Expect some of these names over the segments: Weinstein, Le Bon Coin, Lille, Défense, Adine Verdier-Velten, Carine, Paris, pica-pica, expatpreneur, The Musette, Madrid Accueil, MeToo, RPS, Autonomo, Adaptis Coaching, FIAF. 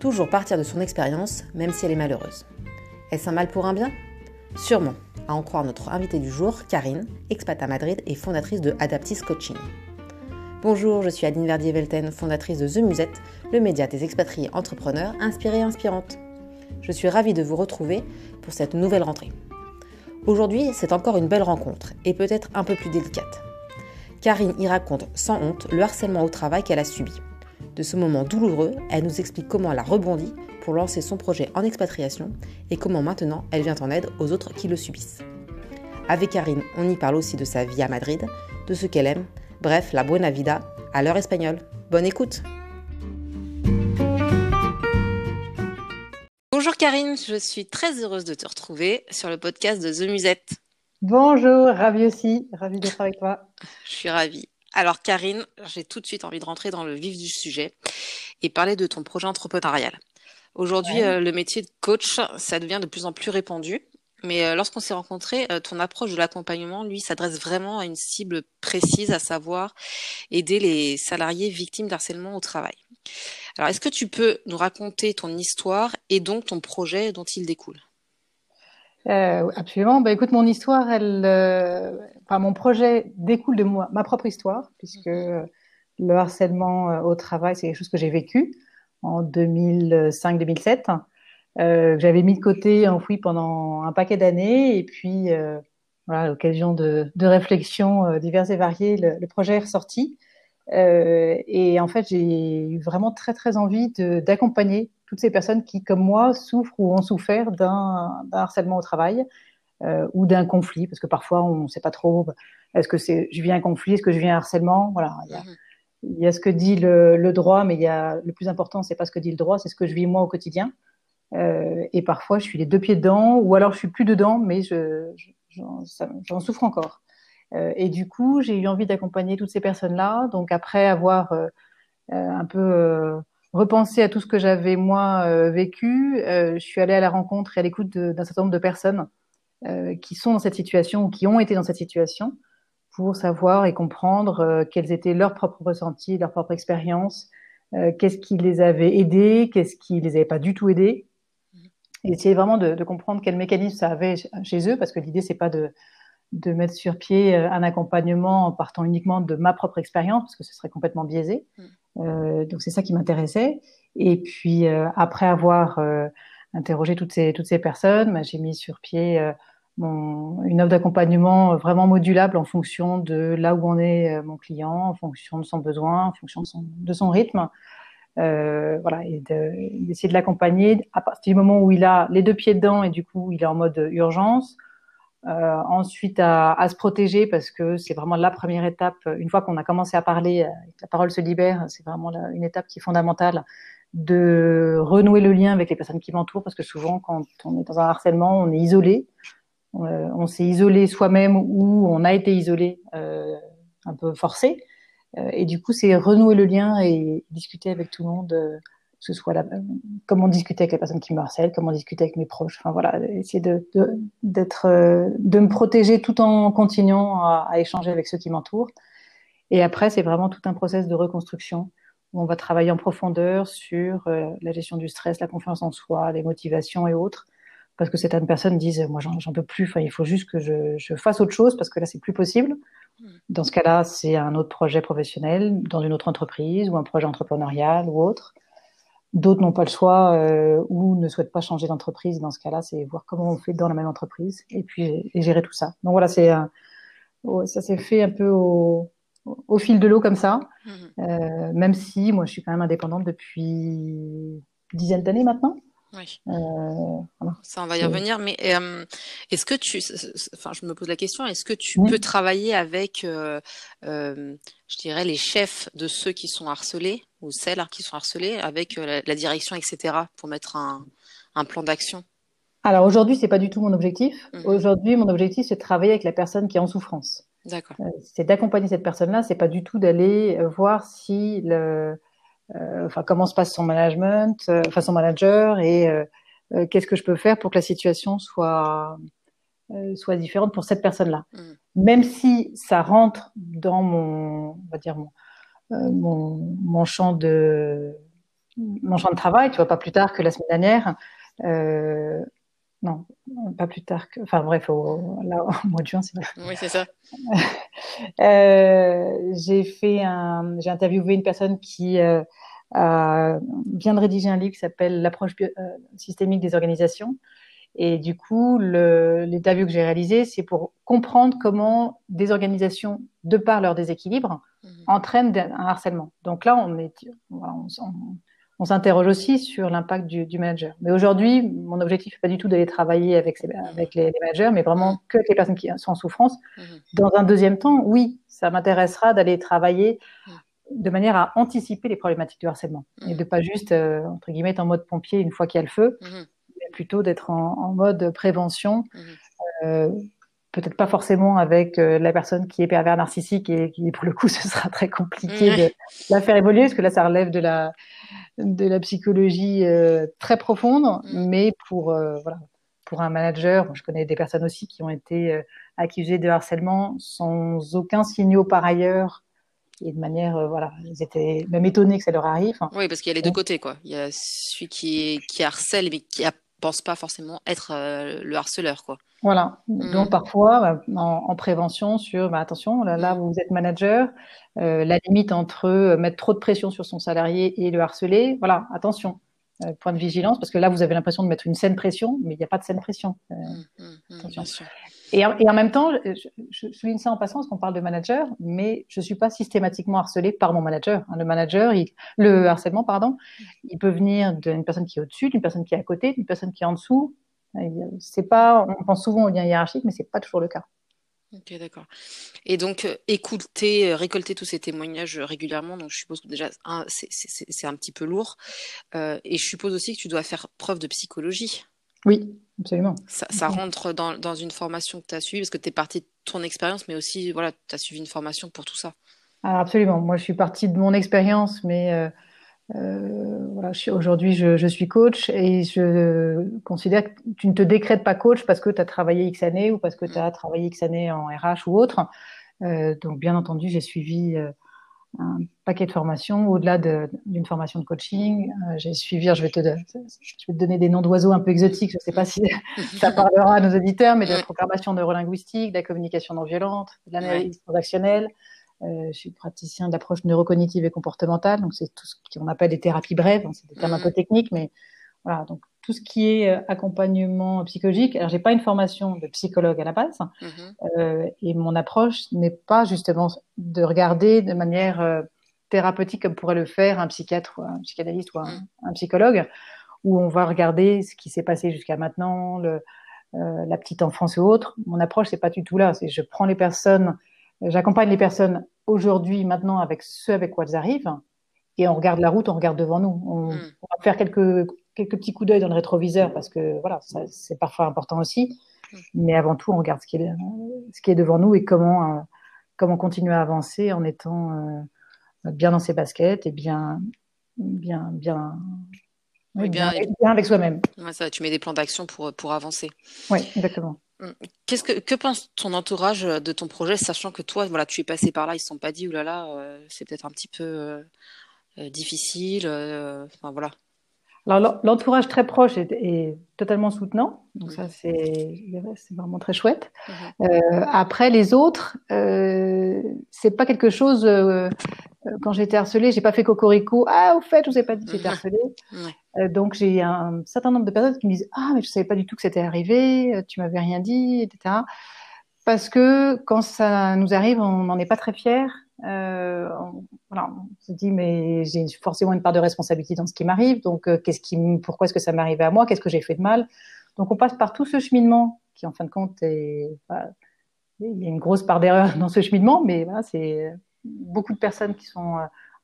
Toujours partir de son expérience, même si elle est malheureuse. Est-ce un mal pour un bien ? Sûrement, à en croire notre invitée du jour, Carine, expat à Madrid et fondatrice de Adaptis Coaching. Bonjour, je suis Adine Verdier-Velten, fondatrice de The Musette, le média des expatriés entrepreneurs inspirés et inspirantes. Je suis ravie de vous retrouver pour cette nouvelle rentrée. Aujourd'hui, c'est encore une belle rencontre, et peut-être un peu plus délicate. Carine y raconte sans honte le harcèlement au travail qu'elle a subi. De ce moment douloureux, elle nous explique comment elle a rebondi pour lancer son projet en expatriation et comment maintenant elle vient en aide aux autres qui le subissent. Avec Carine, on y parle aussi de sa vie à Madrid, de ce qu'elle aime, bref, la buena vida à l'heure espagnole. Bonne écoute! Bonjour Carine, je suis très heureuse de te retrouver sur le podcast de The Musette. Bonjour, ravie aussi, ravie d'être avec toi. Je suis ravie. Alors Carine, j'ai tout de suite envie de rentrer dans le vif du sujet et parler de ton projet entrepreneurial. Aujourd'hui, le métier de coach, ça devient de plus en plus répandu. Mais lorsqu'on s'est rencontrés, ton approche de l'accompagnement, lui, s'adresse vraiment à une cible précise, à savoir aider les salariés victimes d'harcèlement au travail. Alors, est-ce que tu peux nous raconter ton histoire et donc ton projet dont il découle ? Absolument. Bah, écoute, mon histoire, mon projet découle de ma propre histoire, puisque le harcèlement au travail, c'est quelque chose que j'ai vécu en 2005-2007. J'avais mis de côté, enfoui pendant un paquet d'années, et puis à l'occasion de réflexions diverses et variées, le projet est ressorti. Et en fait, j'ai eu vraiment très très envie d'accompagner toutes ces personnes qui, comme moi, souffrent ou ont souffert d'un harcèlement au travail ou d'un conflit, parce que parfois on ne sait pas trop. Est-ce que je vis un conflit, est-ce que je vis un harcèlement ? Voilà. Il y a ce que dit le droit, mais le plus important, c'est pas ce que dit le droit, c'est ce que je vis moi au quotidien. Et parfois je suis les deux pieds dedans, ou alors je suis plus dedans, mais j'en souffre encore. Et du coup, j'ai eu envie d'accompagner toutes ces personnes-là. Donc après avoir un peu repensé à tout ce que j'avais moi vécu, je suis allée à la rencontre et à l'écoute d'un certain nombre de personnes qui sont dans cette situation ou qui ont été dans cette situation, pour savoir et comprendre quels étaient leurs propres ressentis, leurs propres expériences, qu'est-ce qui les avait aidés, qu'est-ce qui les avait pas du tout aidés. Et essayer vraiment de comprendre quel mécanisme ça avait chez eux, parce que l'idée, c'est pas de mettre sur pied un accompagnement en partant uniquement de ma propre expérience, parce que ce serait complètement biaisé. Donc, c'est ça qui m'intéressait. Et puis, après avoir interrogé toutes ces personnes, j'ai mis sur pied une offre d'accompagnement vraiment modulable en fonction de là où en est mon client, en fonction de son besoin, en fonction de son rythme. Et d'essayer de l'accompagner à partir du moment où il a les deux pieds dedans et du coup il est en mode urgence, ensuite à se protéger, parce que c'est vraiment la première étape. Une fois qu'on a commencé à parler, la parole se libère, c'est vraiment une étape qui est fondamentale, de renouer le lien avec les personnes qui m'entourent, parce que souvent quand on est dans un harcèlement, on est isolé, on s'est isolé soi-même ou on a été isolé un peu forcé. Et du coup, c'est renouer le lien et discuter avec tout le monde, que ce soit comment discuter avec les personnes qui me harcèlent, comment discuter avec mes proches. Enfin voilà, essayer de me protéger tout en continuant à échanger avec ceux qui m'entourent. Et après, c'est vraiment tout un process de reconstruction où on va travailler en profondeur sur la gestion du stress, la confiance en soi, les motivations et autres. Parce que certaines personnes disent « moi, j'en peux plus, il faut juste que je fasse autre chose parce que là, c'est plus possible ». Dans ce cas-là, c'est un autre projet professionnel, dans une autre entreprise ou un projet entrepreneurial ou autre. D'autres n'ont pas le choix ou ne souhaitent pas changer d'entreprise. Dans ce cas-là, c'est voir comment on fait dans la même entreprise et puis gérer tout ça. Donc voilà, ça s'est fait un peu au fil de l'eau comme ça, même si moi, je suis quand même indépendante depuis une dizaine d'années maintenant. Oui. Ça, on va y revenir. Mais est-ce que je me pose la question, est-ce que tu peux travailler avec, je dirais, les chefs de ceux qui sont harcelés ou celles qui sont harcelées, avec la direction, etc., pour mettre un plan d'action? Alors aujourd'hui, c'est pas du tout mon objectif. Aujourd'hui, mon objectif, c'est de travailler avec la personne qui est en souffrance. D'accord. C'est d'accompagner cette personne-là. C'est pas du tout d'aller voir si comment se passe son management, son manager, et qu'est-ce que je peux faire pour que la situation soit différente pour cette personne-là. Même si ça rentre dans mon champ mon champ de travail, tu vois, pas plus tard que la semaine dernière, non, pas plus tard que... Enfin bref, au mois de juin, c'est vrai. Oui, c'est ça. J'ai interviewé une personne qui vient de rédiger un livre qui s'appelle « L'approche systémique des organisations ». Et du coup, l'interview que j'ai réalisée, c'est pour comprendre comment des organisations, de par leur déséquilibre, entraînent un harcèlement. Donc là, on s'interroge aussi sur l'impact du manager. Mais aujourd'hui, mon objectif n'est pas du tout d'aller travailler avec les managers, mais vraiment que avec les personnes qui sont en souffrance. Dans un deuxième temps, oui, ça m'intéressera d'aller travailler de manière à anticiper les problématiques du harcèlement et de pas juste, entre guillemets, être en mode pompier une fois qu'il y a le feu, mais plutôt d'être en mode prévention, peut-être pas forcément avec la personne qui est pervers narcissique et qui, pour le coup, ce sera très compliqué de la faire évoluer, parce que là, ça relève de la psychologie très profonde, mais pour un manager, bon, je connais des personnes aussi qui ont été accusées de harcèlement sans aucun signal par ailleurs, et de manière, ils étaient même étonnés que ça leur arrive. Oui, parce qu'il y a les deux côtés, quoi. Il y a celui qui harcèle, mais qui pense pas forcément être le harceleur, quoi. Voilà. Donc, parfois, en prévention sur, attention, là, vous êtes manager, la limite entre mettre trop de pression sur son salarié et le harceler, voilà, attention, point de vigilance, parce que là, vous avez l'impression de mettre une saine pression, mais il n'y a pas de saine pression. Attention. Bien sûr. Et en même temps, je souligne ça en passant, parce qu'on parle de manager, mais je suis pas systématiquement harcelée par mon manager. Le harcèlement, pardon, il peut venir d'une personne qui est au-dessus, d'une personne qui est à côté, d'une personne qui est en dessous. On pense souvent au lien hiérarchique, mais c'est pas toujours le cas. Ok, d'accord. Et donc, récolter tous ces témoignages régulièrement, donc je suppose que déjà, c'est un petit peu lourd. Et je suppose aussi que tu dois faire preuve de psychologie. Oui, absolument. Ça rentre dans une formation que tu as suivie, parce que tu es partie de ton expérience, mais aussi, tu as suivi une formation pour tout ça. Alors absolument. Moi, je suis partie de mon expérience, mais aujourd'hui, je suis coach et je considère que tu ne te décrètes pas coach parce que tu as travaillé X années ou parce que tu as travaillé X années en RH ou autre. Donc, bien entendu, j'ai suivi un paquet de formations, au-delà d'une formation de coaching. J'ai suivi, je vais te donner des noms d'oiseaux un peu exotiques, je ne sais pas si ça parlera à nos auditeurs, mais de la programmation neurolinguistique, de la communication non violente, de l'analyse transactionnelle. Je suis praticien d'approche neurocognitive et comportementale, donc c'est tout ce qu'on appelle les thérapies brèves, c'est des termes un peu techniques, mais voilà, donc tout ce qui est accompagnement psychologique. Alors, j'ai pas une formation de psychologue à la base, et mon approche n'est pas justement de regarder de manière thérapeutique comme pourrait le faire un psychiatre ou un psychanalyste ou un psychologue, où on va regarder ce qui s'est passé jusqu'à maintenant, la petite enfance ou autre. Mon approche, c'est pas du tout là. C'est je prends les personnes. J'accompagne les personnes aujourd'hui, maintenant, avec ce avec quoi elles arrivent, et on regarde la route, on regarde devant nous. On va faire quelques petits coups d'œil dans le rétroviseur, parce que ça, c'est parfois important aussi. Mais avant tout, on regarde ce qui est devant nous et comment continuer à avancer en étant bien dans ses baskets et bien avec soi-même. Ouais, ça, tu mets des plans d'action pour avancer. Oui, exactement. Que pense ton entourage de ton projet, sachant que toi, tu es passé par là, ils ne se sont pas dit, c'est peut-être un petit peu difficile. Alors, l'entourage très proche est totalement soutenant. Donc ça, c'est vraiment très chouette. Après, les autres, c'est pas quelque chose. Quand j'étais harcelée, j'ai pas fait cocorico. Ah, au fait, je vous ai pas dit que j'étais harcelée. Donc, j'ai un certain nombre de personnes qui me disent « Ah, mais je savais pas du tout que c'était arrivé, tu m'avais rien dit, etc. » Parce que quand ça nous arrive, on n'en est pas très fiers. On se dit « Mais j'ai forcément une part de responsabilité dans ce qui m'arrive, donc pourquoi est-ce que ça m'est arrivé à moi? Qu'est-ce que j'ai fait de mal ?» Donc, on passe par tout ce cheminement qui, en fin de compte, il y a une grosse part d'erreur dans ce cheminement, mais c'est... Beaucoup de personnes qui sont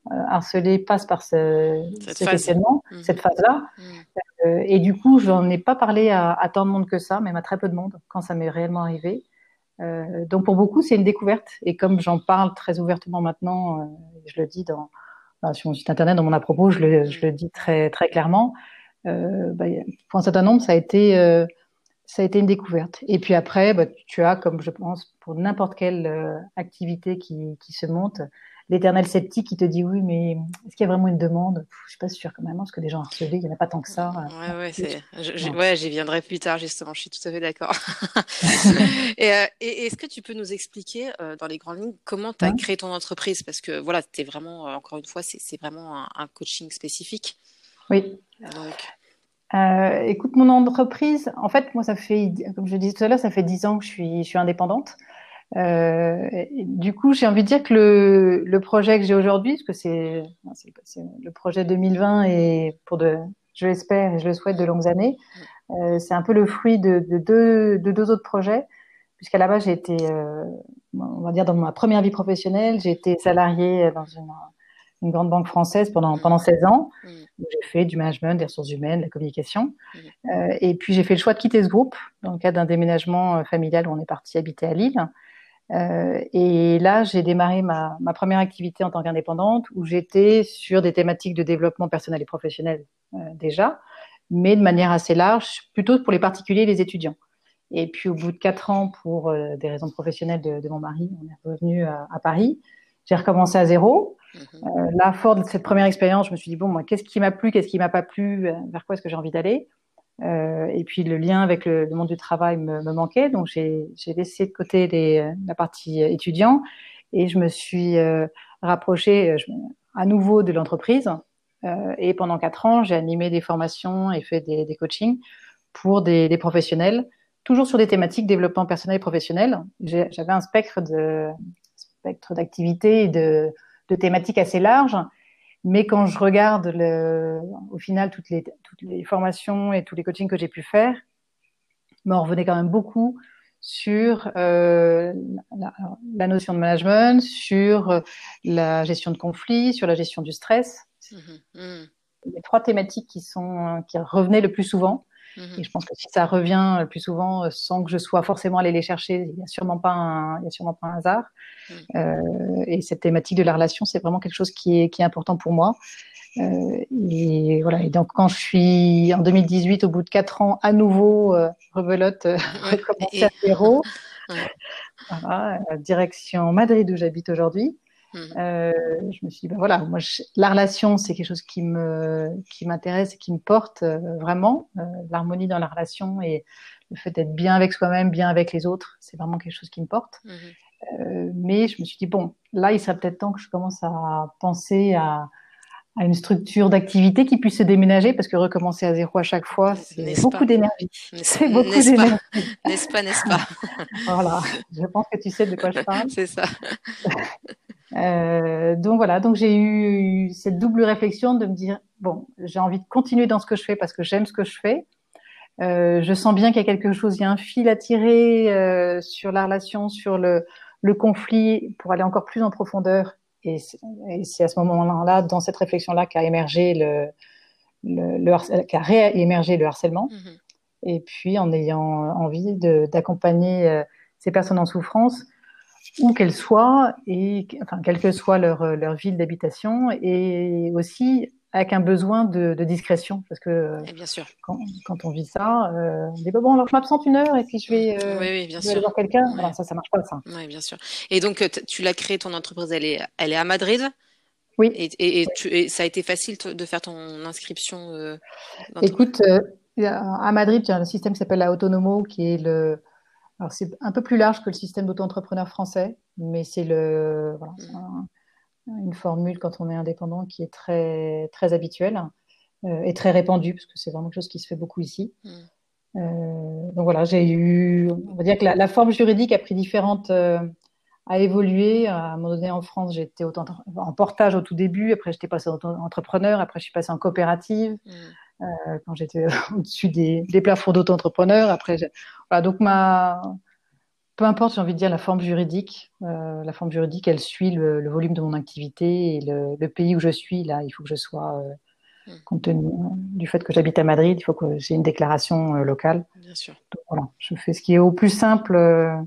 harcelées passent par ce questionnement, cette phase-là. Et du coup, j'en ai pas parlé à tant de monde que ça, même à très peu de monde, quand ça m'est réellement arrivé. Donc, pour beaucoup, c'est une découverte. Et comme j'en parle très ouvertement maintenant, je le dis sur mon site internet, dans mon à propos, je le dis très, très clairement. Pour un certain nombre, ça a été une découverte. Et puis après, tu as, comme je pense, pour n'importe quelle activité qui se monte, l'éternel sceptique qui te dit oui, mais est-ce qu'il y a vraiment une demande ? Je ne suis pas sûre quand même, parce que des gens harcelés, il n'y en a pas tant que ça. J'y viendrai plus tard justement, je suis tout à fait d'accord. et est-ce que tu peux nous expliquer dans les grandes lignes comment tu as créé ton entreprise ? Parce que voilà, tu es vraiment, encore une fois, c'est vraiment un coaching spécifique. Oui. Donc... écoute, mon entreprise, en fait, moi, ça fait, comme je disais tout à l'heure, ça fait 10 ans que je suis indépendante. Du coup, j'ai envie de dire que le projet que j'ai aujourd'hui, parce que c'est le projet 2020 et pour je l'espère et je le souhaite de longues années, c'est un peu le fruit de deux autres projets, puisqu'à la base, j'ai été, on va dire dans ma première vie professionnelle, j'ai été salariée dans une grande banque française pendant 16 ans, où j'ai fait du management, des ressources humaines, de la communication. Et puis, j'ai fait le choix de quitter ce groupe dans le cadre d'un déménagement familial où on est parti habiter à Lille. Et là, j'ai démarré ma première activité en tant qu'indépendante où j'étais sur des thématiques de développement personnel et professionnel déjà, mais de manière assez large, plutôt pour les particuliers et les étudiants. Et puis, au bout de 4 ans, pour des raisons professionnelles de mon mari, on est revenu à Paris. J'ai recommencé à zéro. Là, fort de cette première expérience, je me suis dit, bon, moi, qu'est-ce qui m'a plu, qu'est-ce qui m'a pas plu, vers quoi est-ce que j'ai envie d'aller ? Et puis, le lien avec le monde du travail me manquait. Donc, j'ai laissé de côté la partie étudiant et je me suis rapprochée à nouveau de l'entreprise. Et pendant 4 ans, j'ai animé des formations et fait des coachings pour des professionnels, toujours sur des thématiques développement personnel et professionnel. J'avais un spectre d'activités et de thématiques assez larges. Mais quand je regarde au final toutes les formations et tous les coachings que j'ai pu faire, m'en revenait quand même beaucoup sur la notion de management, sur la gestion de conflits, sur la gestion du stress. Les 3 thématiques qui revenaient le plus souvent. Et je pense que si ça revient le plus souvent sans que je sois forcément allée les chercher, il n'y a sûrement pas un hasard. Et cette thématique de la relation, c'est vraiment quelque chose qui est important pour moi. Et voilà. Et donc, quand je suis en 2018, au bout de 4 ans, à nouveau rebelote, recommencer à zéro, voilà, direction Madrid où j'habite aujourd'hui. Je me suis dit, ben voilà, moi, la relation, c'est quelque chose qui m'intéresse et qui me porte vraiment. L'harmonie dans la relation et le fait d'être bien avec soi-même, bien avec les autres, c'est vraiment quelque chose qui me porte. Mais je me suis dit, bon, là, il serait peut-être temps que je commence à penser à une structure d'activité qui puisse se déménager, parce que recommencer à zéro à chaque fois, c'est beaucoup d'énergie. C'est beaucoup d'énergie. N'est-ce pas, n'est-ce pas ? Voilà, je pense que tu sais de quoi je parle. C'est ça. Donc voilà, donc j'ai eu cette double réflexion de me dire, bon, j'ai envie de continuer dans ce que je fais parce que j'aime ce que je fais. Je sens bien qu'il y a quelque chose, il y a un fil à tirer sur la relation, sur le conflit, pour aller encore plus en profondeur. Et c'est à ce moment-là, dans cette réflexion-là, qu'a émergé le harcèlement. Et puis en ayant envie d'accompagner ces personnes en souffrance, où qu'elles soient, et enfin quelle que soit leur ville d'habitation, et aussi avec un besoin de discrétion, parce que bien sûr. Quand on vit ça, on dit bon alors je m'absente 1 heure et puis je vais aller voir quelqu'un. Ouais. Alors, ça marche pas ça. Oui, bien sûr. Et donc tu l'as créée, ton entreprise, elle est à Madrid. Oui. Et ça a été facile de faire ton inscription. Écoute, à Madrid, il y a un système qui s'appelle la Autonomo, qui est Alors, c'est un peu plus large que le système d'auto-entrepreneur français, mais c'est une formule quand on est indépendant qui est très, très habituelle et très répandue, parce que c'est vraiment quelque chose qui se fait beaucoup ici. Donc voilà, on va dire que la forme juridique a pris différentes, a évolué. À un moment donné, en France, j'étais en portage au tout début, après j'étais passée en auto-entrepreneur, après je suis passée en coopérative. Quand j'étais au-dessus des plafonds d'auto-entrepreneurs. Après, voilà, donc peu importe, j'ai envie de dire, la forme juridique. La forme juridique, elle suit le volume de mon activité et le pays où je suis. Là, il faut que je sois, compte tenu du fait que j'habite à Madrid, il faut que j'ai une déclaration locale. Bien sûr. Donc, voilà, je fais ce qui est au plus simple.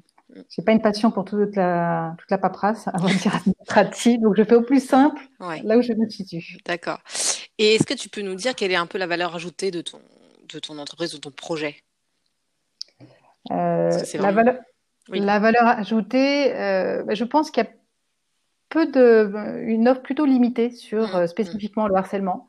J'ai pas une passion pour toute la paperasse, avant de dire administrative, donc je fais au plus simple, là où je me situe. D'accord. Et est-ce que tu peux nous dire quelle est un peu la valeur ajoutée de ton entreprise, de ton projet ? La valeur ajoutée, je pense qu'il y a une offre plutôt limitée sur spécifiquement le harcèlement.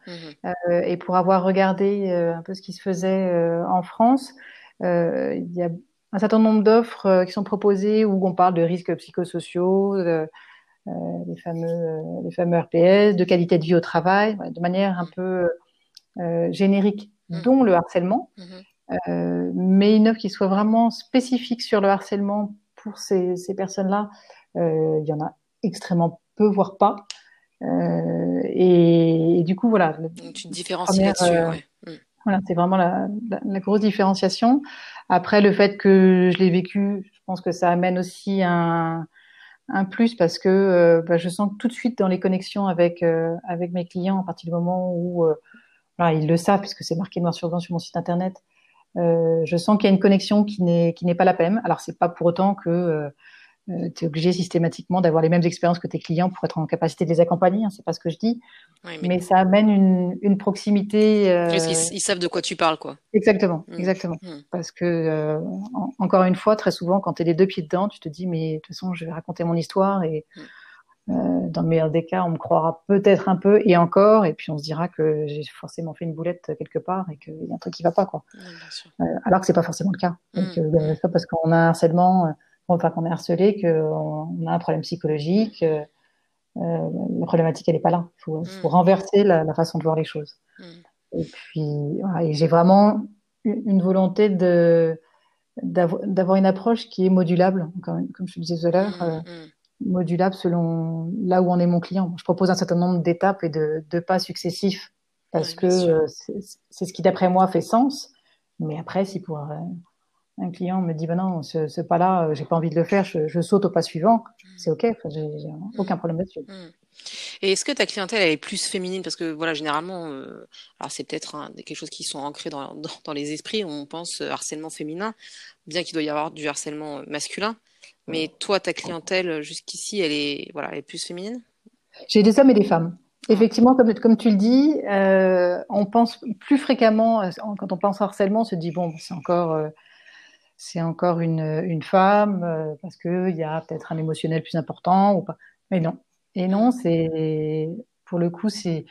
Et pour avoir regardé un peu ce qui se faisait en France, il y a un certain nombre d'offres qui sont proposées où on parle de risques psychosociaux, les fameux RPS, de qualité de vie au travail, de manière un peu générique, dont le harcèlement. Mais une offre qui soit vraiment spécifique sur le harcèlement pour ces personnes-là, il y en a extrêmement peu, voire pas. Et du coup, voilà. Donc, tu te différencies là-dessus, ouais. Voilà, c'est vraiment la grosse différenciation. Après, le fait que je l'ai vécu, je pense que ça amène aussi un plus parce que je sens tout de suite dans les connexions avec mes clients, à partir du moment où ils le savent, puisque c'est marqué noir sur blanc sur mon site internet, je sens qu'il y a une connexion qui n'est pas la même. Alors, c'est pas pour autant que tu es obligé systématiquement d'avoir les mêmes expériences que tes clients pour être en capacité de les accompagner, hein, c'est pas ce que je dis. Oui, mais ça amène une proximité. Parce qu'ils savent de quoi tu parles, quoi. Exactement. Parce que, encore une fois, très souvent, quand tu es les deux pieds dedans, tu te dis, mais de toute façon, je vais raconter mon histoire et dans le meilleur des cas, on me croira peut-être un peu et encore, et puis on se dira que j'ai forcément fait une boulette quelque part et qu'il y a un truc qui va pas, quoi. Alors que c'est pas forcément le cas. Donc, ça, parce qu'on a un harcèlement. Enfin, qu'on est harcelé, qu'on a un problème psychologique, la problématique, elle n'est pas là. Il faut renverser la façon de voir les choses. Et puis, et j'ai vraiment une volonté d'avoir une approche qui est modulable, comme je te disais tout à l'heure, modulable selon là où en est mon client. Je propose un certain nombre d'étapes et de pas successifs, parce que c'est ce qui, d'après moi, fait sens. Mais après, si pour... un client me dit « non, ce pas-là, j'ai pas envie de le faire, je saute au pas suivant », c'est OK, j'ai aucun problème là-dessus. Et est-ce que ta clientèle, elle est plus féminine? Parce que voilà, généralement, alors c'est peut-être quelque chose qui sont ancrés dans les esprits, on pense harcèlement féminin, bien qu'il doit y avoir du harcèlement masculin, mais toi, ta clientèle, jusqu'ici, elle est plus féminine? J'ai des hommes et des femmes. Effectivement, comme tu le dis, on pense plus fréquemment, quand on pense harcèlement, on se dit « c'est encore une femme parce qu'il y a peut-être un émotionnel plus important ou pas. » Mais non. Et non, c'est, pour le coup, c'est...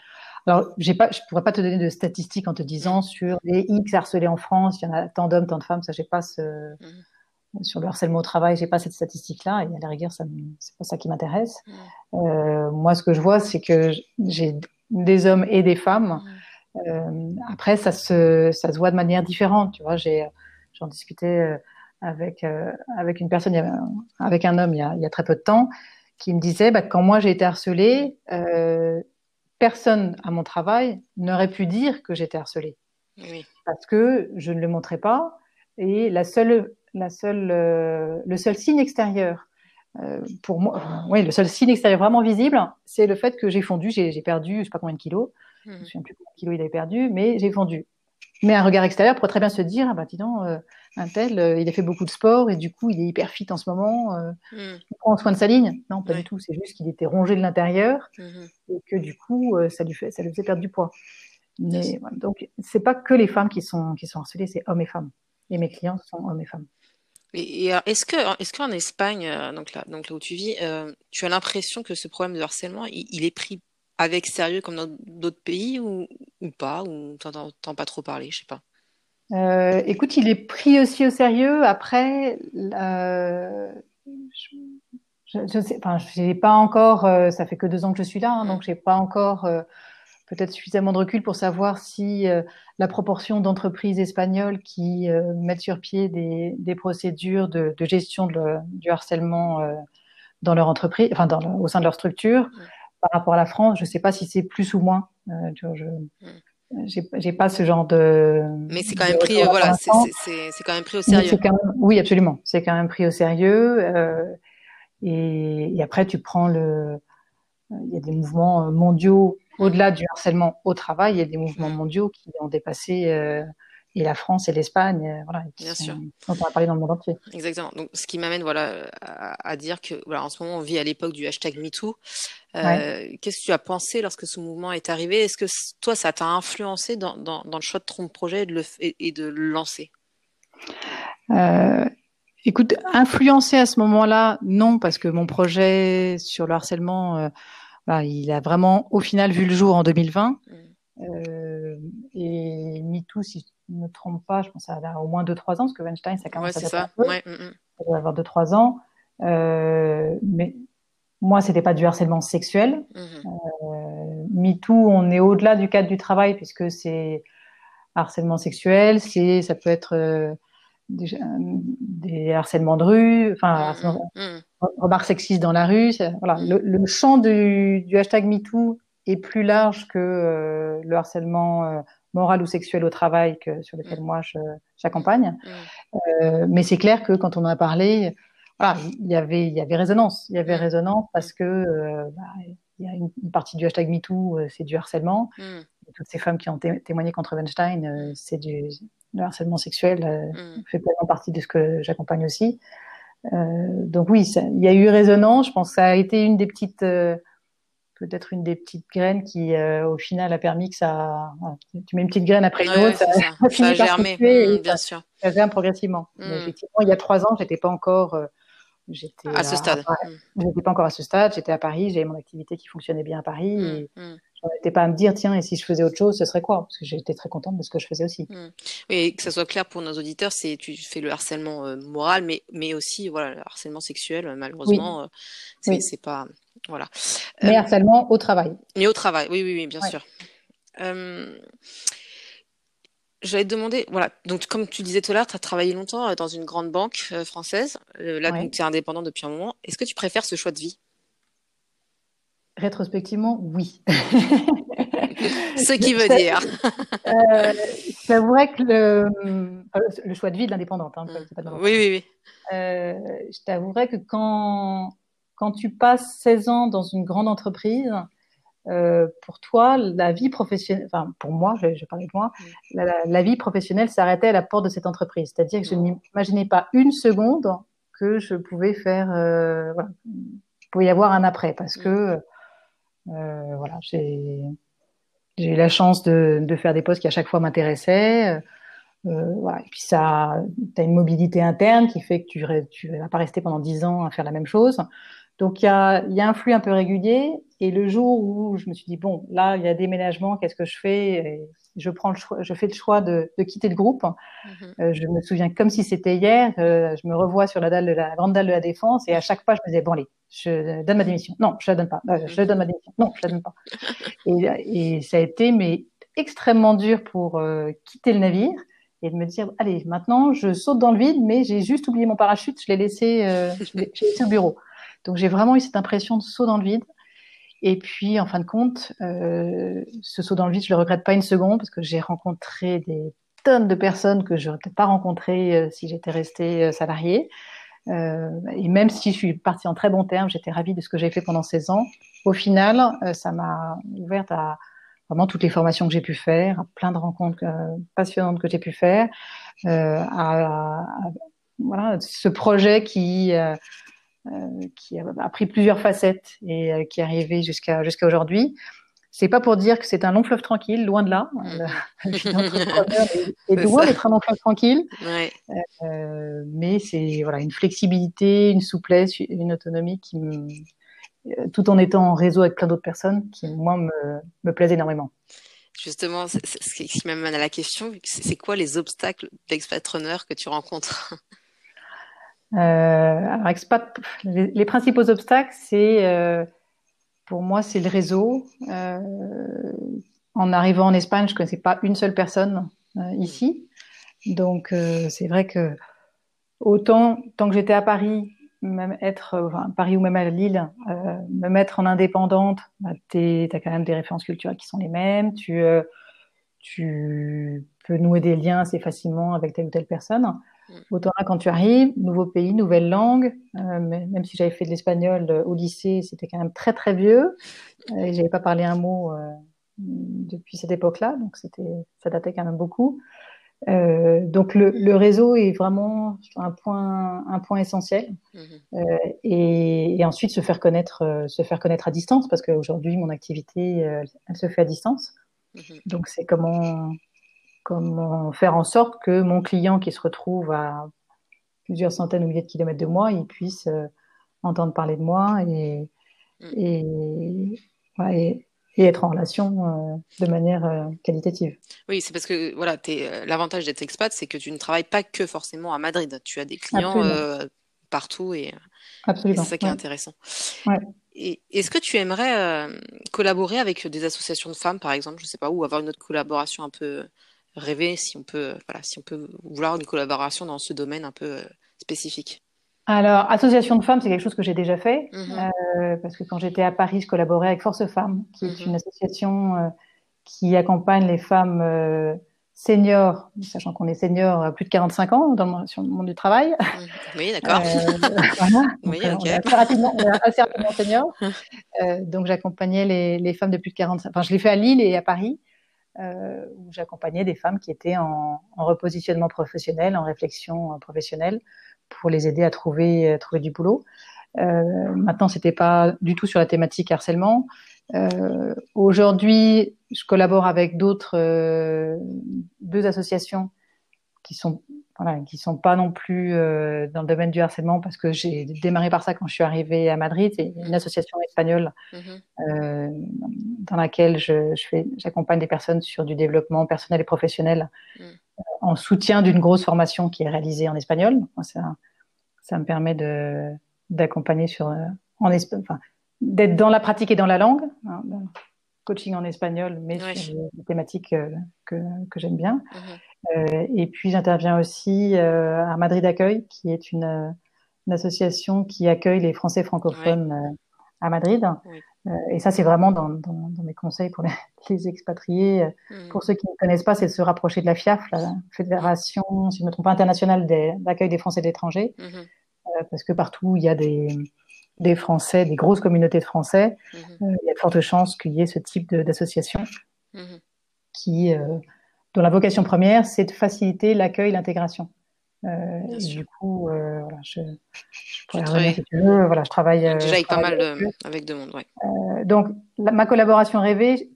Alors, je pourrais pas te donner de statistiques en te disant sur les X harcelés en France, il y en a tant d'hommes, tant de femmes, ça, j'ai pas sur le harcèlement au travail, j'ai pas cette statistique-là, et à la rigueur, c'est pas ça qui m'intéresse. Moi, ce que je vois, c'est que j'ai des hommes et des femmes. Après, ça se voit de manière différente, tu vois, j'en discutais avec une personne, avec un homme il y a très peu de temps, qui me disait « quand moi j'ai été harcelée, personne à mon travail n'aurait pu dire que j'étais harcelée. Oui. Parce que je ne le montrais pas. Et le seul signe extérieur, pour moi, le seul signe extérieur vraiment visible, c'est le fait que j'ai fondu, j'ai perdu je ne sais pas combien de kilos, je ne me souviens plus combien de kilos il avait perdu, mais j'ai fondu. Mais un regard extérieur pourrait très bien se dire « dis donc, un tel, il a fait beaucoup de sport et du coup, il est hyper fit en ce moment, il prend soin de sa ligne. » Non, pas du tout, c'est juste qu'il était rongé de l'intérieur et que du coup, ça lui faisait perdre du poids. Mais, donc, c'est pas que les femmes qui sont harcelées, c'est hommes et femmes. Et mes clients sont hommes et femmes. Et est-ce qu'en Espagne, donc là où tu vis, tu as l'impression que ce problème de harcèlement, il est pris avec sérieux comme dans d'autres pays ou pas, ou t'entends pas trop parler, je sais pas. Écoute, il est pris aussi au sérieux. Après, je sais, j'ai pas encore. Ça fait que 2 ans que je suis là, hein, donc j'ai pas encore peut-être suffisamment de recul pour savoir si la proportion d'entreprises espagnoles qui mettent sur pied des procédures de gestion du harcèlement dans leur entreprise, au sein de leur structure. Par rapport à la France, je ne sais pas si c'est plus ou moins. J'ai pas ce genre de. Mais c'est quand même pris. Voilà, c'est quand même pris au sérieux. Oui, absolument. C'est quand même pris au sérieux. Et après, tu prends le. Il y a des mouvements mondiaux au-delà du harcèlement au travail. Il y a des mouvements mondiaux qui ont dépassé. Et la France et l'Espagne, bien sûr. On va parler dans le monde entier. Exactement. Donc, ce qui m'amène, à dire que, en ce moment, on vit à l'époque du hashtag MeToo. Qu'est-ce que tu as pensé lorsque ce mouvement est arrivé? Est-ce que toi, ça t'a influencé dans le choix de ton projet et de le lancer? Écoute, influencer à ce moment-là, non, parce que mon projet sur le harcèlement, il a vraiment, au final, vu le jour en 2020. Et MeToo, si je ne me trompe pas, je pense que ça a au moins 2-3 ans, parce que Weinstein, ça commence ça doit avoir 2-3 ans. Mais moi, c'était pas du harcèlement sexuel. MeToo, on est au-delà du cadre du travail, puisque c'est harcèlement sexuel, c'est, ça peut être des harcèlements de rue, enfin, remarques sexistes dans la rue. Ça, voilà. Le champ du hashtag MeToo est plus large que le harcèlement moral ou sexuel au travail que, sur lequel moi j'accompagne. Mais c'est clair que quand on en a parlé, voilà, il y avait résonance. Il y avait résonance parce que il y a une partie du hashtag MeToo, c'est du harcèlement. Et toutes ces femmes qui ont témoigné contre Weinstein, c'est le harcèlement sexuel fait pleinement partie de ce que j'accompagne aussi. Donc oui, il y a eu résonance. Je pense que ça a été peut-être une des petites graines qui, au final, a permis que ça... Tu mets une petite graine après une autre, ça a germé, bien sûr. Ça germe progressivement. Mais effectivement, il y a 3 ans, j'étais pas encore... J'étais pas encore à ce stade, j'étais à Paris, j'avais mon activité qui fonctionnait bien à Paris. J'en étais pas à me dire, tiens, et si je faisais autre chose, ce serait quoi? Parce que j'étais très contente de ce que je faisais aussi. Oui, et que ça soit clair pour nos auditeurs, tu fais le harcèlement moral, mais aussi voilà, le harcèlement sexuel, malheureusement, c'est pas... Voilà. Mais harcèlement au travail. Mais au travail, oui, bien sûr. J'allais te demander, voilà, donc comme tu disais tout à l'heure, tu as travaillé longtemps dans une grande banque française. Là, tu es indépendant depuis un moment. Est-ce que tu préfères ce choix de vie? Rétrospectivement, oui. Ce qui veut dire. C'est vrai que le choix de vie de l'indépendante. C'est pas de l'indépendante. Oui. Je t'avouerais que quand tu passes 16 ans dans une grande entreprise, pour toi, la vie professionnelle, enfin pour moi, je vais parler de moi, la vie professionnelle s'arrêtait à la porte de cette entreprise. C'est-à-dire que je n'imaginais pas une seconde que je pouvais faire, il pouvait y avoir un après, parce que j'ai eu la chance de faire des postes qui à chaque fois m'intéressaient. Et puis ça, t'as une mobilité interne qui fait que tu vas pas rester pendant 10 ans à faire la même chose. Donc, il y a un flux un peu régulier. Et le jour où je me suis dit, bon, là, il y a déménagement, qu'est-ce que je fais? Et je fais le choix de quitter le groupe. Je me souviens comme si c'était hier. Je me revois sur la grande dalle de la Défense. Et à chaque pas, je me disais, bon, allez, je donne ma démission. Non, je la donne pas. Je donne ma démission. Non, je la donne pas. Et ça a été, mais extrêmement dur pour quitter le navire et de me dire, allez, maintenant, je saute dans le vide, mais j'ai juste oublié mon parachute. Je l'ai laissé au bureau. Donc, j'ai vraiment eu cette impression de saut dans le vide. Et puis, en fin de compte, ce saut dans le vide, je ne le regrette pas une seconde parce que j'ai rencontré des tonnes de personnes que je n'aurais peut-être pas rencontrées si j'étais restée salariée. Et même si je suis partie en très bons termes, j'étais ravie de ce que j'ai fait pendant 16 ans. Au final, ça m'a ouverte à vraiment toutes les formations que j'ai pu faire, à plein de rencontres passionnantes que j'ai pu faire, à ce projet qui a pris plusieurs facettes et qui est arrivé jusqu'à aujourd'hui. C'est pas pour dire que c'est un long fleuve tranquille, loin de là. La vie d'entrepreneur est loin d'être un long fleuve tranquille. Ouais. Mais c'est une flexibilité, une souplesse, une autonomie tout en étant en réseau avec plein d'autres personnes qui, moi, me plaisent énormément. Justement, c'est ce qui m'amène à la question, c'est quoi les obstacles d'expatpreneur que tu rencontres? Les principaux obstacles, c'est pour moi, c'est le réseau. En arrivant en Espagne, je ne connaissais pas une seule personne ici. Donc, c'est vrai que tant que j'étais à Paris, Paris ou même à Lille, me mettre en indépendante, t'as quand même des références culturelles qui sont les mêmes. Tu peux nouer des liens assez facilement avec telle ou telle personne. Autant là, quand tu arrives, nouveau pays, nouvelle langue, même si j'avais fait de l'espagnol au lycée, c'était quand même très très vieux, et j'avais pas parlé un mot depuis cette époque-là, donc ça datait quand même beaucoup. Donc le réseau est vraiment un point essentiel, et ensuite se faire connaître à distance, parce qu'aujourd'hui mon activité elle se fait à distance, donc c'est comment faire en sorte que mon client qui se retrouve à plusieurs centaines ou milliers de kilomètres de moi, ils puissent entendre parler de moi et être en relation de manière qualitative. Oui, c'est parce que voilà, l'avantage d'être expat, c'est que tu ne travailles pas que forcément à Madrid. Tu as des clients partout et c'est ça qui est intéressant. Ouais. Et est-ce que tu aimerais collaborer avec des associations de femmes, par exemple, je ne sais pas, ou avoir une autre collaboration un peu rêvée, si on peut vouloir une collaboration dans ce domaine un peu spécifique? Alors, association de femmes, c'est quelque chose que j'ai déjà fait, parce que quand j'étais à Paris, je collaborais avec Force Femmes, qui est une association qui accompagne les femmes seniors, sachant qu'on est seniors à plus de 45 ans sur le monde du travail. Oui, d'accord. Voilà. Oui, donc, okay. on est assez rapidement seniors. Donc, j'accompagnais les femmes de plus de 45 ans. Enfin, je l'ai fait à Lille et à Paris, où j'accompagnais des femmes qui étaient en repositionnement professionnel, en réflexion professionnelle, pour les aider à trouver du boulot. Maintenant, c'était pas du tout sur la thématique harcèlement. Aujourd'hui, je collabore avec deux associations qui sont pas non plus dans le domaine du harcèlement, parce que j'ai démarré par ça quand je suis arrivée à Madrid. C'est une association espagnole dans laquelle j'accompagne des personnes sur du développement personnel et professionnel en soutien d'une grosse formation qui est réalisée en espagnol. Ça me permet d'accompagner d'être dans la pratique et dans la langue. Hein, coaching en espagnol, mais sur des thématiques que j'aime bien. Et puis, j'interviens aussi à Madrid Accueil, qui est une association qui accueille les Français francophones à Madrid. Oui. Et ça, c'est vraiment dans mes conseils pour les expatriés. Pour ceux qui ne connaissent pas, c'est de se rapprocher de la FIAF, la Fédération, si je ne me trompe pas, internationale d'accueil des Français de l'étranger. Parce que partout, il y a des Français, des grosses communautés de Français. Il y a de fortes chances qu'il y ait ce type d'association dont la vocation première, c'est de faciliter l'accueil, l'intégration. Du coup, voilà, je travaille déjà avec pas mal de monde. Ouais. Donc, ma collaboration rêvée,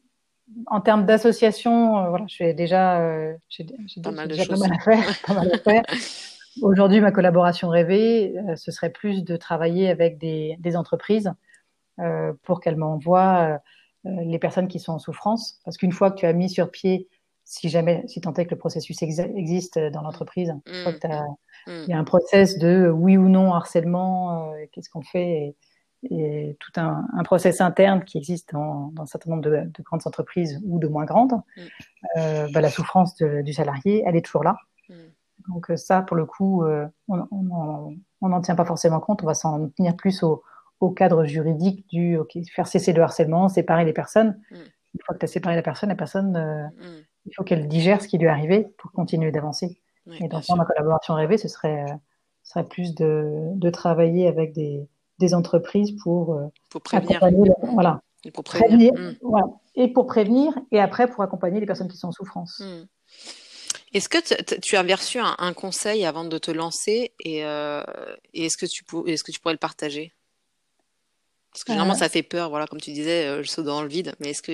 en termes d'association, voilà, j'ai déjà pas mal à faire. Aujourd'hui, ma collaboration rêvée, ce serait plus de travailler avec des entreprises pour qu'elles m'envoient les personnes qui sont en souffrance. Parce qu'une fois que tu as mis sur pied, si tant est que le processus existe dans l'entreprise, une fois que il y a un process de oui ou non harcèlement, qu'est-ce qu'on fait, et tout un process interne qui existe dans un certain nombre de grandes entreprises ou de moins grandes, la souffrance du salarié, elle est toujours là. Donc ça, pour le coup, on n'en tient pas forcément compte. On va s'en tenir plus au cadre juridique du faire cesser le harcèlement, séparer les personnes. Une fois que tu as séparé la personne, il faut qu'elle digère ce qui lui est arrivé pour continuer d'avancer. Oui, et donc, ma collaboration rêvée, ce serait plus de travailler avec des entreprises pour prévenir. Voilà. Et pour prévenir. Voilà. Et pour prévenir, et après pour accompagner les personnes qui sont en souffrance. Est-ce que tu avais reçu un conseil avant de te lancer et est-ce que tu pourrais le partager? Parce que généralement, ça fait peur, voilà, comme tu disais, le saut dans le vide. Mais est-ce que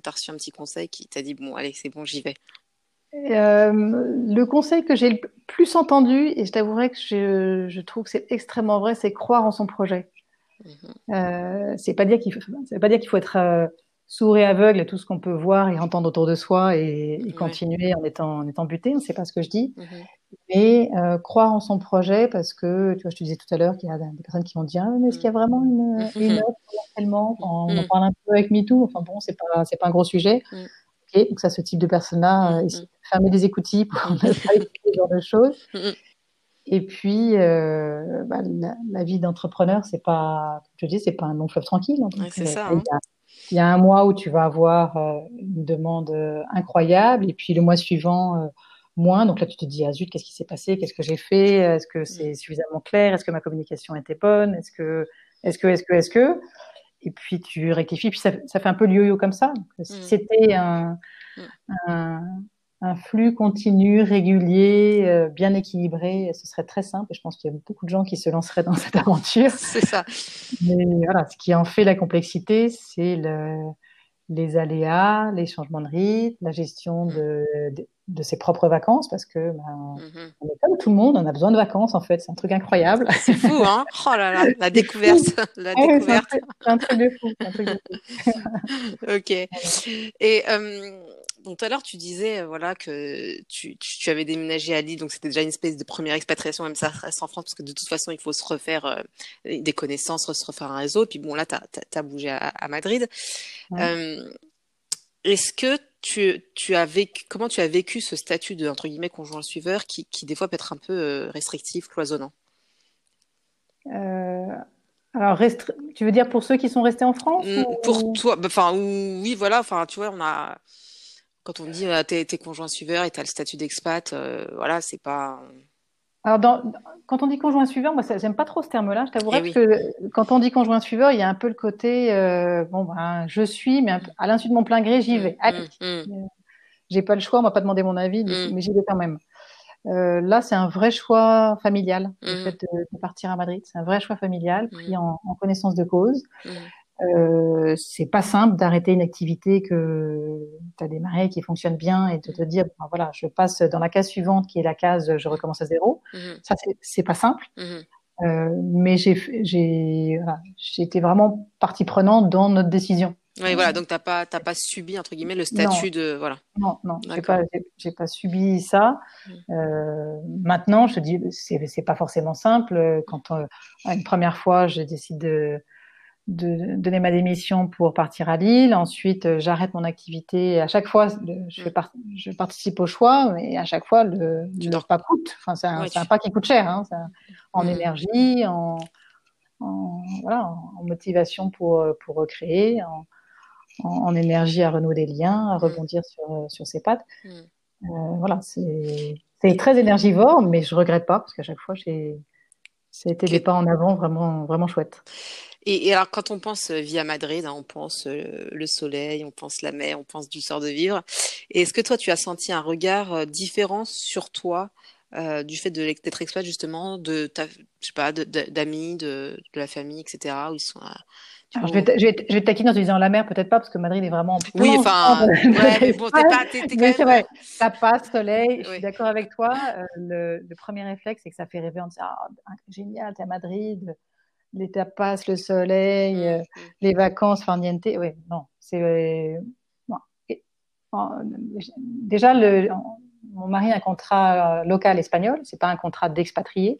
tu as reçu un petit conseil qui t'a dit, bon, allez, c'est bon, j'y vais? Le conseil que j'ai le plus entendu, et je t'avouerai que je trouve que c'est extrêmement vrai, c'est croire en son projet. Ça ne veut pas dire qu'il faut être sourd et aveugle à tout ce qu'on peut voir et entendre autour de soi et continuer en étant buté, c'est pas ce que je dis. Mais croire en son projet, parce que tu vois, je te disais tout à l'heure qu'il y a des personnes qui vont dire mais est-ce qu'il y a vraiment une offre harcèlement? On en parle un peu avec MeToo, enfin bon, c'est pas un gros sujet. Okay, donc ça, ce type de personnes-là, fermer des écoutilles pour ne pas écouter ce genre de choses. Et puis, la vie d'entrepreneur, c'est pas, je dis, c'est pas un long fleuve tranquille. Ouais, c'est ça. Il y a un mois où tu vas avoir une demande incroyable, et puis le mois suivant, moins. Donc là, tu te dis, ah zut, qu'est-ce qui s'est passé? Qu'est-ce que j'ai fait? Est-ce que c'est suffisamment clair? Est-ce que ma communication était bonne? Est-ce que? Et puis tu rectifies, puis ça fait un peu le yo-yo comme ça. Si c'était un flux continu, régulier, bien équilibré, ce serait très simple. Et je pense qu'il y a beaucoup de gens qui se lanceraient dans cette aventure. C'est ça. Mais voilà, ce qui en fait la complexité, c'est les aléas, les changements de rythme, la gestion de ses propres vacances, parce que on est comme tout le monde, on a besoin de vacances en fait, c'est un truc incroyable. C'est fou, hein. Oh là là, la découverte, la découverte. C'est un truc de fou. Ok. Et donc tout à l'heure tu disais voilà que tu avais déménagé à Lille, donc c'était déjà une espèce de première expatriation, même ça reste en France, parce que de toute façon il faut se refaire des connaissances, se refaire un réseau, puis bon là t'as bougé à Madrid. Ouais. Est-ce que tu as vécu, comment tu as vécu ce statut de entre guillemets conjoint suiveur qui des fois peut être un peu restrictif, cloisonnant? Alors, tu veux dire pour ceux qui sont restés en France ou... Pour toi, enfin oui, voilà, enfin tu vois, on a quand on dit t'es conjoint suiveur et t'as le statut d'expat, voilà, c'est pas. Alors, quand on dit conjoint suiveur, moi, j'aime pas trop ce terme-là, je t'avouerai, parce que quand on dit conjoint suiveur, il y a un peu le côté, je suis, mais à l'insu de mon plein gré, j'y vais. Allez, j'ai pas le choix, on m'a pas demandé mon avis, mais j'y vais quand même. Là, c'est un vrai choix familial, le fait de partir à Madrid. C'est un vrai choix familial, pris en connaissance de cause. C'est pas simple d'arrêter une activité que t'as démarrée, qui fonctionne bien, et de te dire ben voilà, je passe dans la case suivante qui est la case je recommence à zéro. Ça c'est pas simple, mais j'étais vraiment partie prenante dans notre décision. Oui, voilà, donc t'as pas subi entre guillemets le statut de voilà. Non, j'ai pas subi ça. Maintenant, je te dis c'est pas forcément simple quand une première fois je décide de donner ma démission pour partir à Lille. Ensuite, j'arrête mon activité. À chaque fois, je participe au choix, mais à chaque fois, le pas coûte. Enfin, c'est un pas qui coûte cher, hein. En énergie, en motivation pour recréer, en énergie à renouer des liens, à rebondir sur ses pattes. Voilà, c'est très énergivore, mais je regrette pas parce qu'à chaque fois, c'était des pas en avant vraiment, vraiment chouettes. Et alors, quand on pense vie à Madrid, hein, on pense le soleil, on pense la mer, on pense du sort de vivre. Et est-ce que toi, tu as senti un regard différent sur toi du fait d'être expat, justement, d'amis, de la famille, etc. Où ils sont à... Alors, je vais te taquiner en te disant la mer, peut-être pas, parce que Madrid est vraiment en plan. Oui, enfin, ouais, mais bon, t'es quand même... C'est vrai, ça passe, soleil, je suis d'accord avec toi. Le premier réflexe, c'est que ça fait rêver, on dit « Ah, génial, t'es à Madrid ». Les tapas, le soleil, les vacances, farniente. Oui, non, c'est déjà mon mari a un contrat local espagnol, c'est pas un contrat d'expatrié.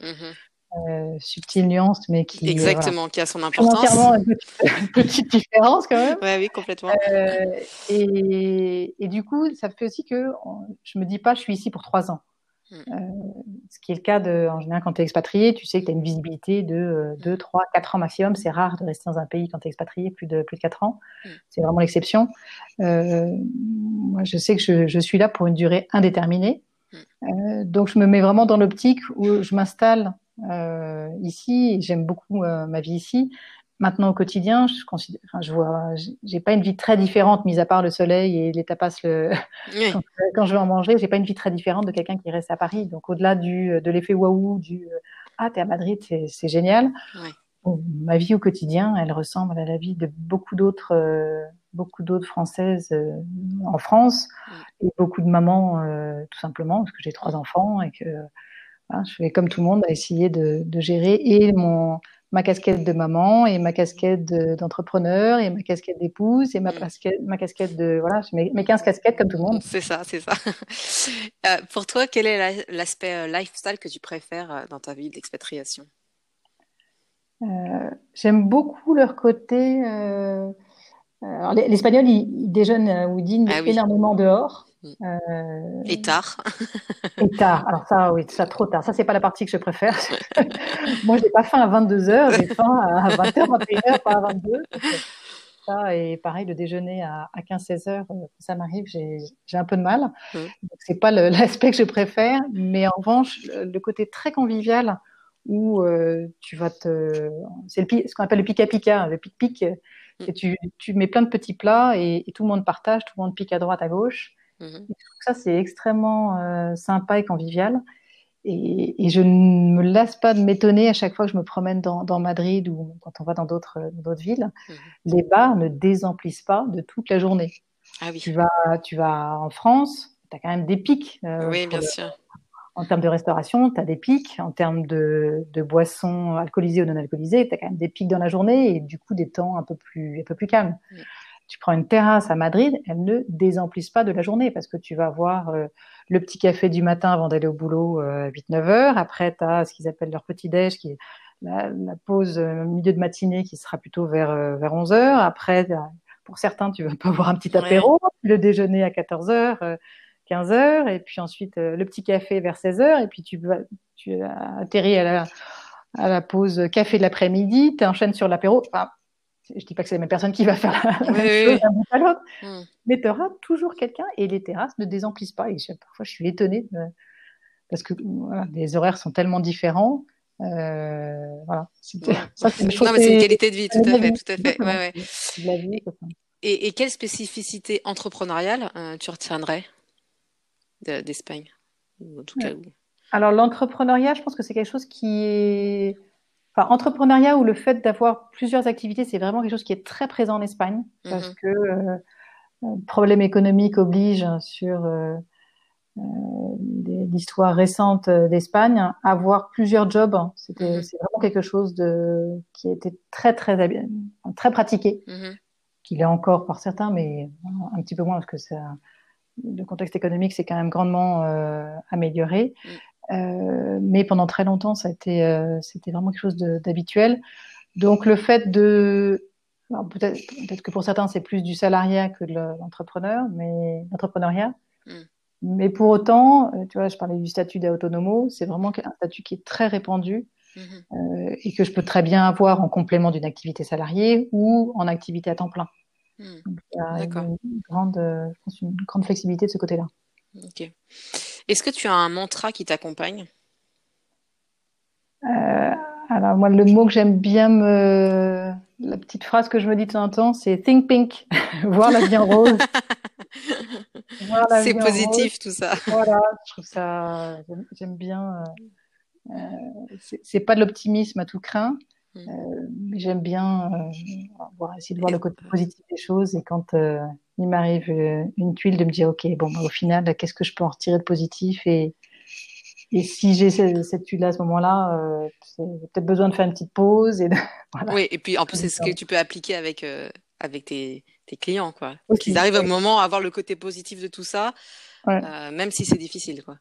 Subtile nuance, mais qui exactement, voilà, qui a son importance. Petite différence quand même. Ouais, oui, complètement. Et du coup, ça fait aussi que je me dis pas, je suis ici pour 3 ans. Ce qui est le cas en général quand tu es expatrié, tu sais que tu as une visibilité de 2, 3, 4 ans maximum. C'est rare de rester dans un pays quand tu es expatrié plus de 4 ans. C'est vraiment l'exception. Moi, je sais que je suis là pour une durée indéterminée. Donc, je me mets vraiment dans l'optique où je m'installe ici. J'aime beaucoup ma vie ici. Maintenant, au quotidien, j'ai pas une vie très différente, mis à part le soleil et les tapas. Quand je vais en manger, j'ai pas une vie très différente de quelqu'un qui reste à Paris. Donc, au-delà de l'effet waouh, t'es à Madrid, c'est génial. Ouais. Bon, ma vie au quotidien, elle ressemble à la vie de beaucoup d'autres Françaises en France, et beaucoup de mamans, tout simplement, parce que j'ai 3 enfants et que je fais comme tout le monde à essayer de gérer et ma casquette de maman et ma casquette d'entrepreneur et ma casquette d'épouse et ma casquette de... Voilà, mes 15 casquettes comme tout le monde. C'est ça. Pour toi, quel est l'aspect lifestyle que tu préfères dans ta vie d'expatriation? J'aime beaucoup leur côté... Alors, l'Espagnol, ils déjeunent ou dînent énormément dehors. Et tard. Alors ça, oui, ça trop tard. Ça, c'est pas la partie que je préfère. Moi, j'ai pas faim à 22h, j'ai faim à 20h, 21h, pas à 22h. Ça, et pareil, le déjeuner à 15-16h, ça m'arrive, j'ai un peu de mal. Donc, c'est pas l'aspect que je préfère, mais en revanche, le côté très convivial où tu vas c'est ce qu'on appelle le pica-pica, le pic-pic. Tu mets plein de petits plats et tout le monde partage, tout le monde pique à droite, à gauche. Et je trouve que ça, c'est extrêmement sympa et convivial. Et je ne me lasse pas de m'étonner à chaque fois que je me promène dans Madrid ou quand on va dans d'autres villes. Mmh. Les bars ne désemplissent pas de toute la journée. Ah oui. Tu vas en France, tu as quand même des pics. Oui, bien sûr. En termes de restauration, tu as des pics. En termes de boissons alcoolisées ou non alcoolisées, tu as quand même des pics dans la journée et du coup des temps un peu plus calmes. Mmh. Tu prends une terrasse à Madrid, elle ne désemplisse pas de la journée parce que tu vas voir le petit café du matin avant d'aller au boulot à 8-9 heures. Après, tu as ce qu'ils appellent leur petit-déj, qui est la pause milieu de matinée qui sera plutôt vers 11 heures. Après, pour certains, tu vas pas avoir un petit apéro, le déjeuner à 14 heures, 15 heures. Et puis ensuite, le petit café vers 16 heures. Et puis, tu atterris à la pause café de l'après-midi, tu enchaînes sur l'apéro. Enfin, je dis pas que c'est la même personne qui va faire la même chose d'un bout à l'autre, mais tu auras toujours quelqu'un et les terrasses ne désemplissent pas. Et parfois, je suis étonnée parce que les horaires sont tellement différents. C'est une qualité de vie, tout à fait. Ouais. La vie, et quelle spécificité entrepreneuriale tu retiendrais d'Espagne en tout cas, oui. Alors, l'entrepreneuriat, je pense que c'est quelque chose qui est... Enfin, entrepreneuriat ou le fait d'avoir plusieurs activités, c'est vraiment quelque chose qui est très présent en Espagne parce que problème économique oblige sur l'histoire récente d'Espagne, avoir plusieurs jobs, c'est vraiment quelque chose qui était très pratiqué, qu'il est encore par certains, mais un petit peu moins parce que le contexte économique s'est quand même grandement amélioré. Mais pendant très longtemps, c'était vraiment quelque chose d'habituel. Donc le fait peut-être que pour certains c'est plus du salariat que de l'entrepreneuriat. Mais pour autant, tu vois, je parlais du statut d'autonomo, c'est vraiment un statut qui est très répandu et que je peux très bien avoir en complément d'une activité salariée ou en activité à temps plein. Donc il y a une grande flexibilité de ce côté-là. Ok. Est-ce que tu as un mantra qui t'accompagne ? Alors moi, le mot que j'aime bien, la petite phrase que je me dis de temps en temps, c'est « think pink », voir la vie en rose. C'est positif tout ça. Voilà, je trouve ça, j'aime bien. C'est pas de l'optimisme à tout craint, mais j'aime bien essayer de voir le côté positif des choses et quand... il m'arrive une tuile de me dire ok, bon, au final, qu'est-ce que je peux en retirer de positif et si j'ai cette tuile-là à ce moment-là, j'ai peut-être besoin de faire une petite pause voilà. Oui, et puis en plus c'est ce que tu peux appliquer avec tes clients, quoi. Ils arrivent au moment à avoir le côté positif de tout ça, même si c'est difficile, quoi.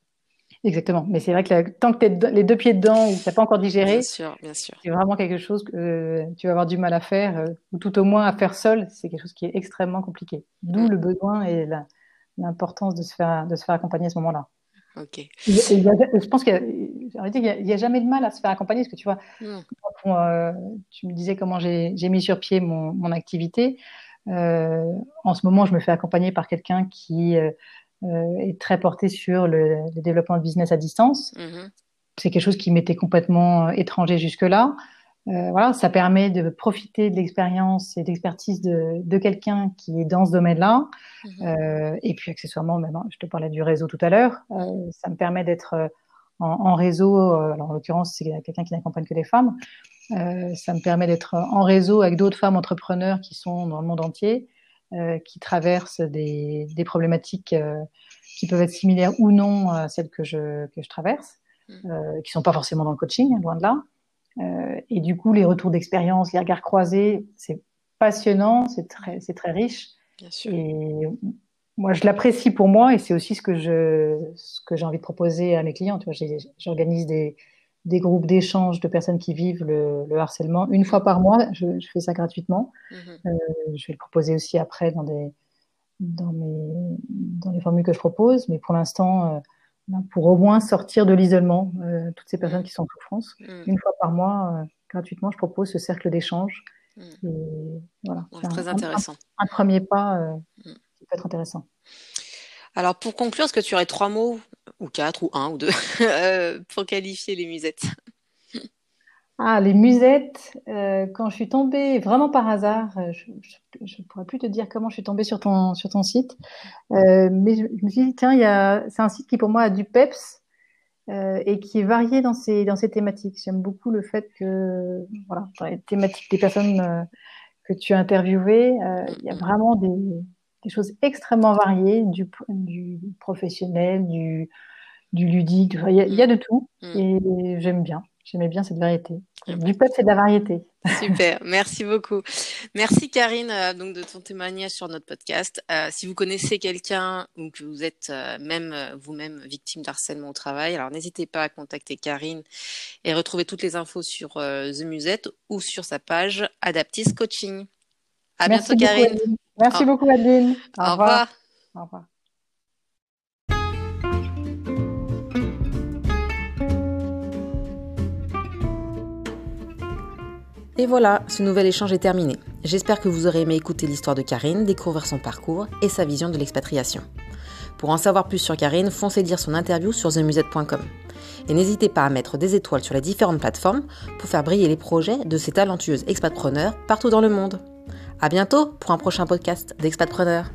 Exactement, mais c'est vrai que tant que tu es les deux pieds dedans ou que tu n'as pas encore digéré, bien sûr. C'est vraiment quelque chose que tu vas avoir du mal à faire, ou tout au moins à faire seul, c'est quelque chose qui est extrêmement compliqué. D'où le besoin et l'importance de se faire accompagner à ce moment-là. Ok. Je pense qu'il n'y a jamais de mal à se faire accompagner, parce que tu vois, tu me disais comment j'ai mis sur pied mon activité. En ce moment, je me fais accompagner par quelqu'un qui... est très porté sur le développement de business à distance. C'est quelque chose qui m'était complètement étranger jusque-là. Ça permet de profiter de l'expérience et de l'expertise de quelqu'un qui est dans ce domaine-là. Et puis, accessoirement, même, je te parlais du réseau tout à l'heure, ça me permet d'être en réseau. Alors, en l'occurrence, c'est quelqu'un qui n'accompagne que les femmes. Ça me permet d'être en réseau avec d'autres femmes entrepreneurs qui sont dans le monde entier. Qui traversent des problématiques qui peuvent être similaires ou non à celles que je traverse, qui ne sont pas forcément dans le coaching, loin de là. Et du coup, les retours d'expérience, les regards croisés, c'est passionnant, c'est très riche. Bien sûr. Et moi, je l'apprécie pour moi et c'est aussi ce que j'ai envie de proposer à mes clients. Tu vois, j'organise des groupes d'échange de personnes qui vivent le harcèlement. Une fois par mois, je fais ça gratuitement. Je vais le proposer aussi après dans les formules que je propose. Mais pour l'instant, pour au moins sortir de l'isolement, toutes ces personnes qui sont en souffrance, une fois par mois, gratuitement, je propose ce cercle d'échange. Et voilà, c'est très intéressant. Un premier pas qui peut être intéressant. Alors, pour conclure, est-ce que tu aurais 3 mots, ou 4, ou 1, ou 2, pour qualifier les Musettes ? Ah, les Musettes, quand je suis tombée, vraiment par hasard, je ne pourrais plus te dire comment je suis tombée sur ton site, mais je me suis dit, tiens, c'est un site qui, pour moi, a du peps, et qui est variée dans ses thématiques. J'aime beaucoup le fait que, voilà, dans les thématiques des personnes que tu as interviewées, il y a vraiment des choses extrêmement variées, du professionnel, du ludique, il y a de tout, et j'aimais bien cette variété. Du peuple, c'est de la variété. Super, merci beaucoup. Merci Carine donc de ton témoignage sur notre podcast. Si vous connaissez quelqu'un ou que vous êtes vous-même victime d'harcèlement au travail, alors n'hésitez pas à contacter Carine et retrouver toutes les infos sur The Musette ou sur sa page Adaptis Coaching. À bientôt Carine. Merci beaucoup Adine. Au revoir. Au revoir. Et voilà, ce nouvel échange est terminé. J'espère que vous aurez aimé écouter l'histoire de Carine, découvrir son parcours et sa vision de l'expatriation. Pour en savoir plus sur Carine, foncez lire son interview sur themusette.com. Et n'hésitez pas à mettre des étoiles sur les différentes plateformes pour faire briller les projets de ces talentueuses expatpreneurs partout dans le monde. À bientôt pour un prochain podcast d'Expatpreneurs.